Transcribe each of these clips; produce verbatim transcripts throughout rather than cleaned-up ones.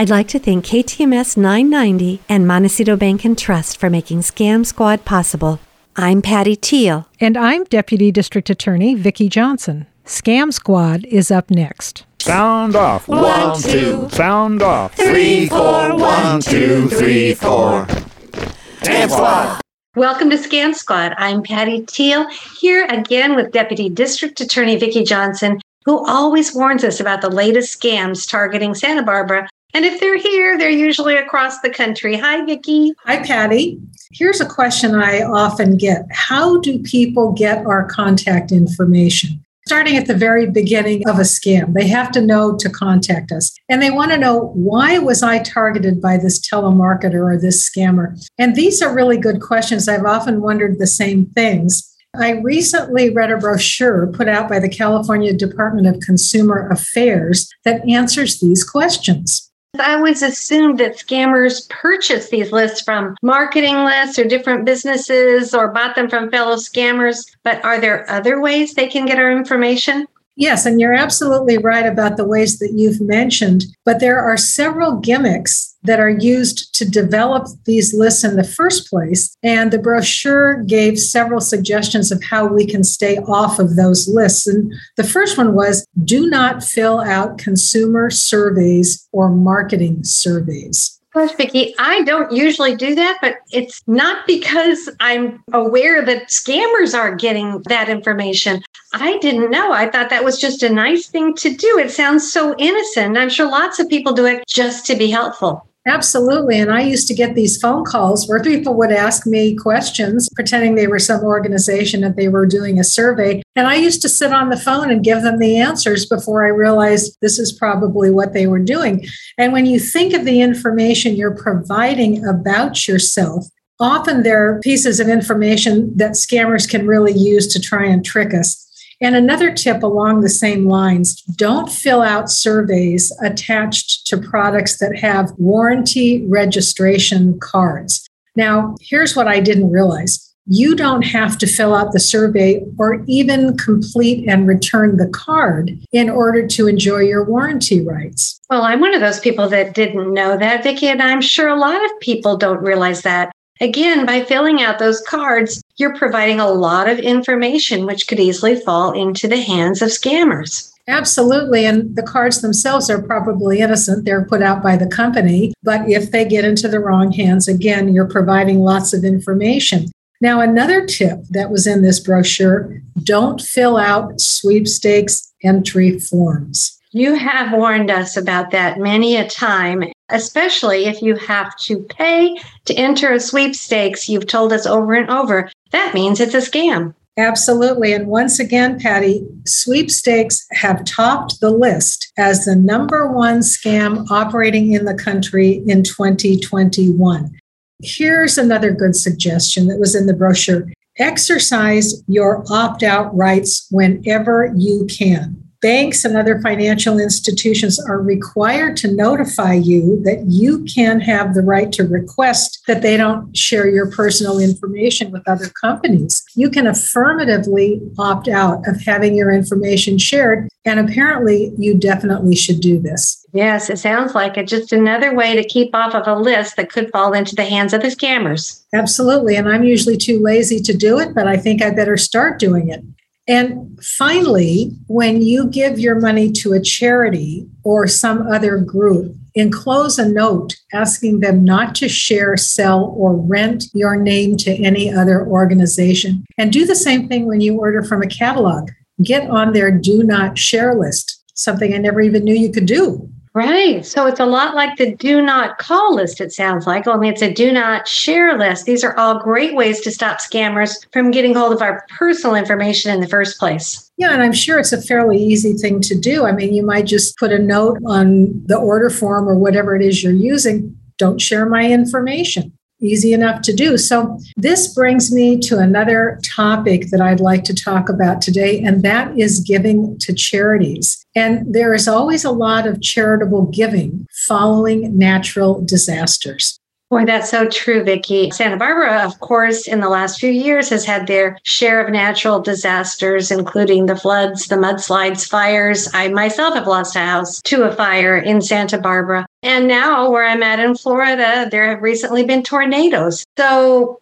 I'd like to thank K T M S nine ninety and Montecito Bank and Trust for making Scam Squad possible. I'm Patty Thiel. And I'm Deputy District Attorney Vicki Johnson. Scam Squad is up next. Sound off. One, two. Sound off. Three, four. One, two, three, four. Scam Squad. Welcome to Scam Squad. I'm Patty Thiel, here again with Deputy District Attorney Vicki Johnson, who always warns us about the latest scams targeting Santa Barbara. And if they're here, they're usually across the country. Hi, Vicki. Hi, Patty. Here's a question I often get. How do people get our contact information? Starting at the very beginning of a scam, they have to know to contact us. And they want to know, why was I targeted by this telemarketer or this scammer? And these are really good questions. I've often wondered the same things. I recently read a brochure put out by the California Department of Consumer Affairs that answers these questions. I always assumed that scammers purchased these lists from marketing lists or different businesses, or bought them from fellow scammers. But are there other ways they can get our information? Yes, and you're absolutely right about the ways that you've mentioned. But there are several gimmicks that are used to develop these lists in the first place. And the brochure gave several suggestions of how we can stay off of those lists. And the first one was, do not fill out consumer surveys or marketing surveys. Gosh, Vicki, I don't usually do that, but it's not because I'm aware that scammers are getting that information. I didn't know. I thought that was just a nice thing to do. It sounds so innocent. I'm sure lots of people do it just to be helpful. Absolutely. And I used to get these phone calls where people would ask me questions, pretending they were some organization and they were doing a survey. And I used to sit on the phone and give them the answers before I realized this is probably what they were doing. And when you think of the information you're providing about yourself, often there are pieces of information that scammers can really use to try and trick us. And another tip along the same lines, don't fill out surveys attached to products that have warranty registration cards. Now, here's what I didn't realize. You don't have to fill out the survey or even complete and return the card in order to enjoy your warranty rights. Well, I'm one of those people that didn't know that, Vicki, and I'm sure a lot of people don't realize that. Again, by filling out those cards, you're providing a lot of information which could easily fall into the hands of scammers. Absolutely. And the cards themselves are probably innocent. They're put out by the company. But if they get into the wrong hands, again, you're providing lots of information. Now, another tip that was in this brochure, don't fill out sweepstakes entry forms. You have warned us about that many a time. Especially if you have to pay to enter a sweepstakes, you've told us over and over, that means it's a scam. Absolutely. And once again, Patty, sweepstakes have topped the list as the number one scam operating in the country in twenty twenty-one. Here's another good suggestion that was in the brochure. Exercise your opt-out rights whenever you can. Banks and other financial institutions are required to notify you that you can have the right to request that they don't share your personal information with other companies. You can affirmatively opt out of having your information shared, and apparently you definitely should do this. Yes, it sounds like it's just another way to keep off of a list that could fall into the hands of the scammers. Absolutely, and I'm usually too lazy to do it, but I think I better start doing it. And finally, when you give your money to a charity or some other group, enclose a note asking them not to share, sell, or rent your name to any other organization. And do the same thing when you order from a catalog. Get on their do not share list, something I never even knew you could do. Right. So it's a lot like the do not call list, it sounds like, only it's a do not share list. These are all great ways to stop scammers from getting hold of our personal information in the first place. Yeah, and I'm sure it's a fairly easy thing to do. I mean, you might just put a note on the order form or whatever it is you're using. Don't share my information. Easy enough to do. So this brings me to another topic that I'd like to talk about today, and that is giving to charities. And there is always a lot of charitable giving following natural disasters. Boy, that's so true, Vicki. Santa Barbara, of course, in the last few years has had their share of natural disasters, including the floods, the mudslides, fires. I myself have lost a house to a fire in Santa Barbara. And now where I'm at in Florida, there have recently been tornadoes. So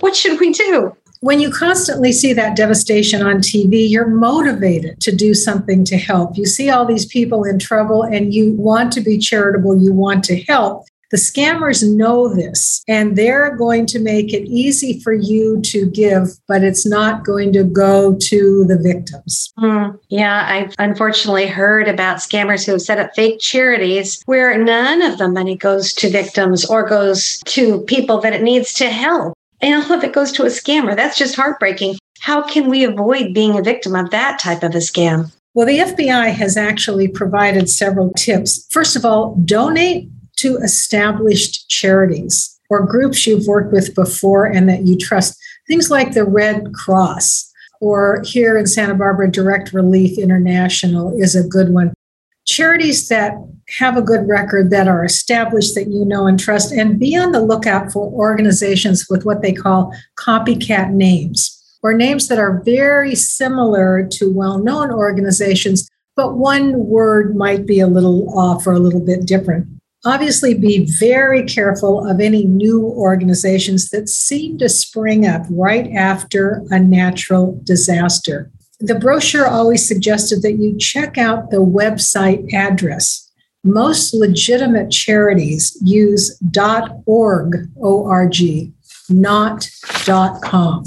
what should we do? When you constantly see that devastation on T V, you're motivated to do something to help. You see all these people in trouble and you want to be charitable. You want to help. The scammers know this, and they're going to make it easy for you to give, but it's not going to go to the victims. Mm, yeah, I've unfortunately heard about scammers who have set up fake charities where none of the money goes to victims or goes to people that it needs to help. And all of it goes to a scammer. That's just heartbreaking. How can we avoid being a victim of that type of a scam? Well, the F B I has actually provided several tips. First of all, donate to established charities or groups you've worked with before and that you trust. Things like the Red Cross, or here in Santa Barbara, Direct Relief International is a good one. Charities that have a good record, that are established, that you know and trust, and be on the lookout for organizations with what they call copycat names, or names that are very similar to well-known organizations, but one word might be a little off or a little bit different. Obviously, be very careful of any new organizations that seem to spring up right after a natural disaster. The brochure always suggested that you check out the website address. Most legitimate charities use .org, O R G, not .com.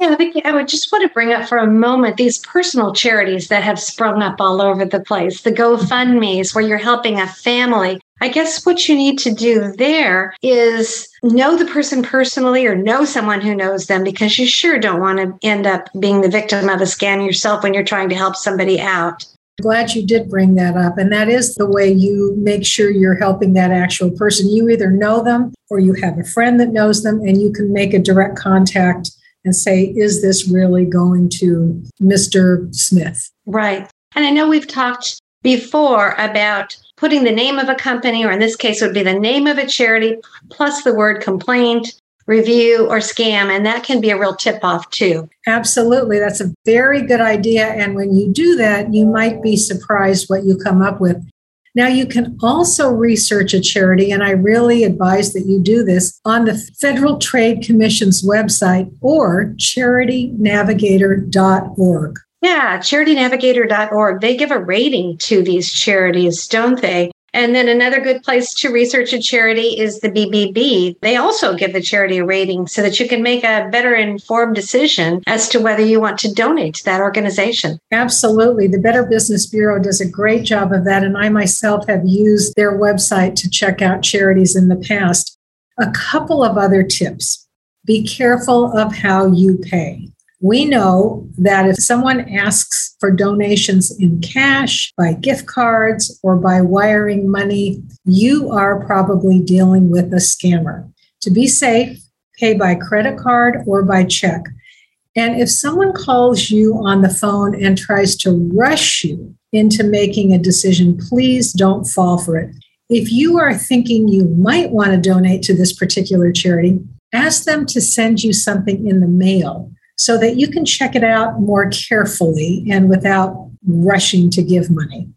Yeah, Vicki, I would just want to bring up for a moment these personal charities that have sprung up all over the place, the GoFundMes where you're helping a family. I guess what you need to do there is know the person personally or know someone who knows them, because you sure don't want to end up being the victim of a scam yourself when you're trying to help somebody out. Glad you did bring that up. And that is the way you make sure you're helping that actual person. You either know them or you have a friend that knows them, and you can make a direct contact and say, is this really going to Mister Smith? Right. And I know we've talked before about putting the name of a company, or in this case would be the name of a charity, plus the word complaint, review, or scam. And that can be a real tip-off too. Absolutely. That's a very good idea. And when you do that, you might be surprised what you come up with. Now, you can also research a charity, and I really advise that you do this, on the Federal Trade Commission's website or charity navigator dot org. Yeah, charity navigator dot org. They give a rating to these charities, don't they? And then another good place to research a charity is the B B B. They also give the charity a rating so that you can make a better informed decision as to whether you want to donate to that organization. Absolutely. The Better Business Bureau does a great job of that. And I myself have used their website to check out charities in the past. A couple of other tips. Be careful of how you pay. We know that if someone asks for donations in cash, by gift cards, or by wiring money, you are probably dealing with a scammer. To be safe, pay by credit card or by check. And if someone calls you on the phone and tries to rush you into making a decision, please don't fall for it. If you are thinking you might want to donate to this particular charity, ask them to send you something in the mail, so that you can check it out more carefully and without rushing to give money.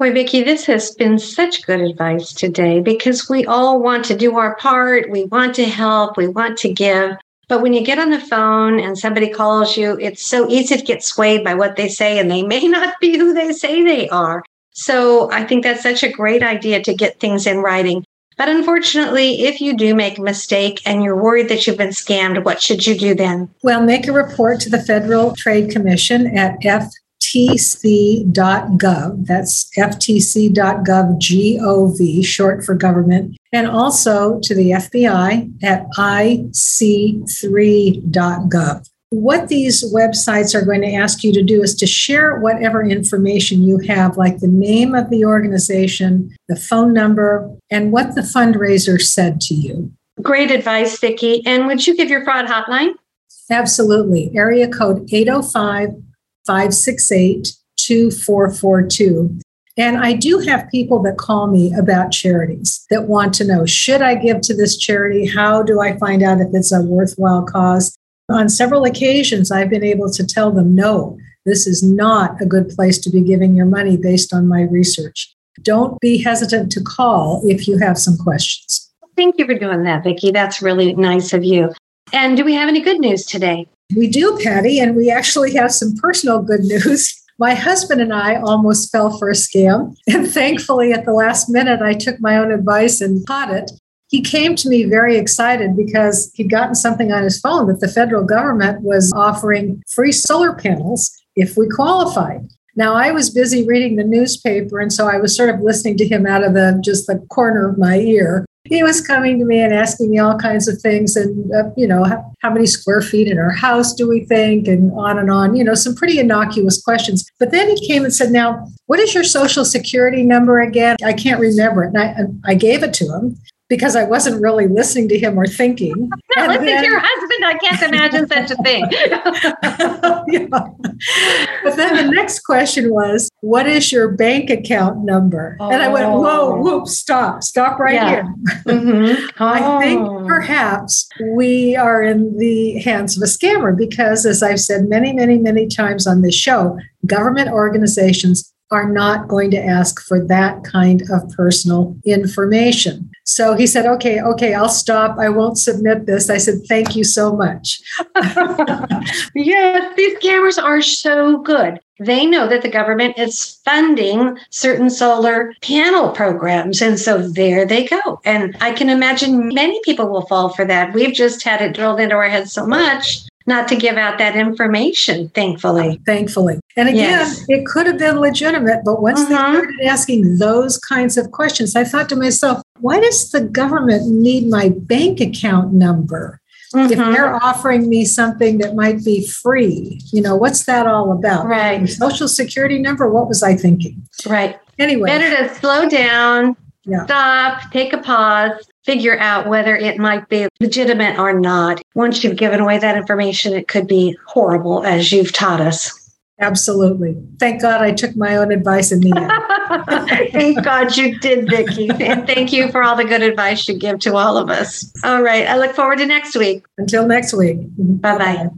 Boy, Vicki, this has been such good advice today, because we all want to do our part. We want to help. We want to give. But when you get on the phone and somebody calls you, it's so easy to get swayed by what they say, and they may not be who they say they are. So I think that's such a great idea to get things in writing. But unfortunately, if you do make a mistake and you're worried that you've been scammed, what should you do then? Well, make a report to the Federal Trade Commission at F T C dot gov. That's F T C dot gov, G O V, short for government. And also to the F B I at I C three dot gov. What these websites are going to ask you to do is to share whatever information you have, like the name of the organization, the phone number, and what the fundraiser said to you. Great advice, Vicki. And would you give your fraud hotline? Absolutely. Area code eight oh five, five six eight, two four four two. And I do have people that call me about charities that want to know, should I give to this charity? How do I find out if it's a worthwhile cause? On several occasions, I've been able to tell them, no, this is not a good place to be giving your money based on my research. Don't be hesitant to call if you have some questions. Thank you for doing that, Vicki. That's really nice of you. And do we have any good news today? We do, Patty, and we actually have some personal good news. My husband and I almost fell for a scam, and thankfully at the last minute, I took my own advice and caught it. He came to me very excited because he'd gotten something on his phone that the federal government was offering free solar panels if we qualified. Now, I was busy reading the newspaper, and so I was sort of listening to him out of the just the corner of my ear. He was coming to me and asking me all kinds of things and, uh, you know, how, how many square feet in our house do we think, and on and on, you know, some pretty innocuous questions. But then he came and said, now, what is your social security number again? I can't remember it. And I, I gave it to him because I wasn't really listening to him or thinking. Not listening then, to your husband. I can't imagine such a thing. Yeah. But then the next question was, what is your bank account number? Oh. And I went, whoa, whoops, stop, stop right yeah. here. Mm-hmm. Oh. I think perhaps we are in the hands of a scammer because, as I've said many, many, many times on this show, government organizations are not going to ask for that kind of personal information. So he said, okay, okay, I'll stop. I won't submit this. I said, thank you so much. Yes, these scammers are so good. They know that the government is funding certain solar panel programs. And so there they go. And I can imagine many people will fall for that. We've just had it drilled into our heads so much not to give out that information, thankfully. Thankfully. And again, yes. It could have been legitimate, but once mm-hmm. they started asking those kinds of questions, I thought to myself, why does the government need my bank account number mm-hmm. if they're offering me something that might be free? You know, what's that all about? Right. Your social security number? What was I thinking? Right. Anyway. Better to slow down, yeah. stop, take a pause. Figure out whether it might be legitimate or not. Once you've given away that information, it could be horrible, as you've taught us. Absolutely. Thank God I took my own advice in the end. Thank God you did, Vicki. And thank you for all the good advice you give to all of us. All right. I look forward to next week. Until next week. Bye-bye.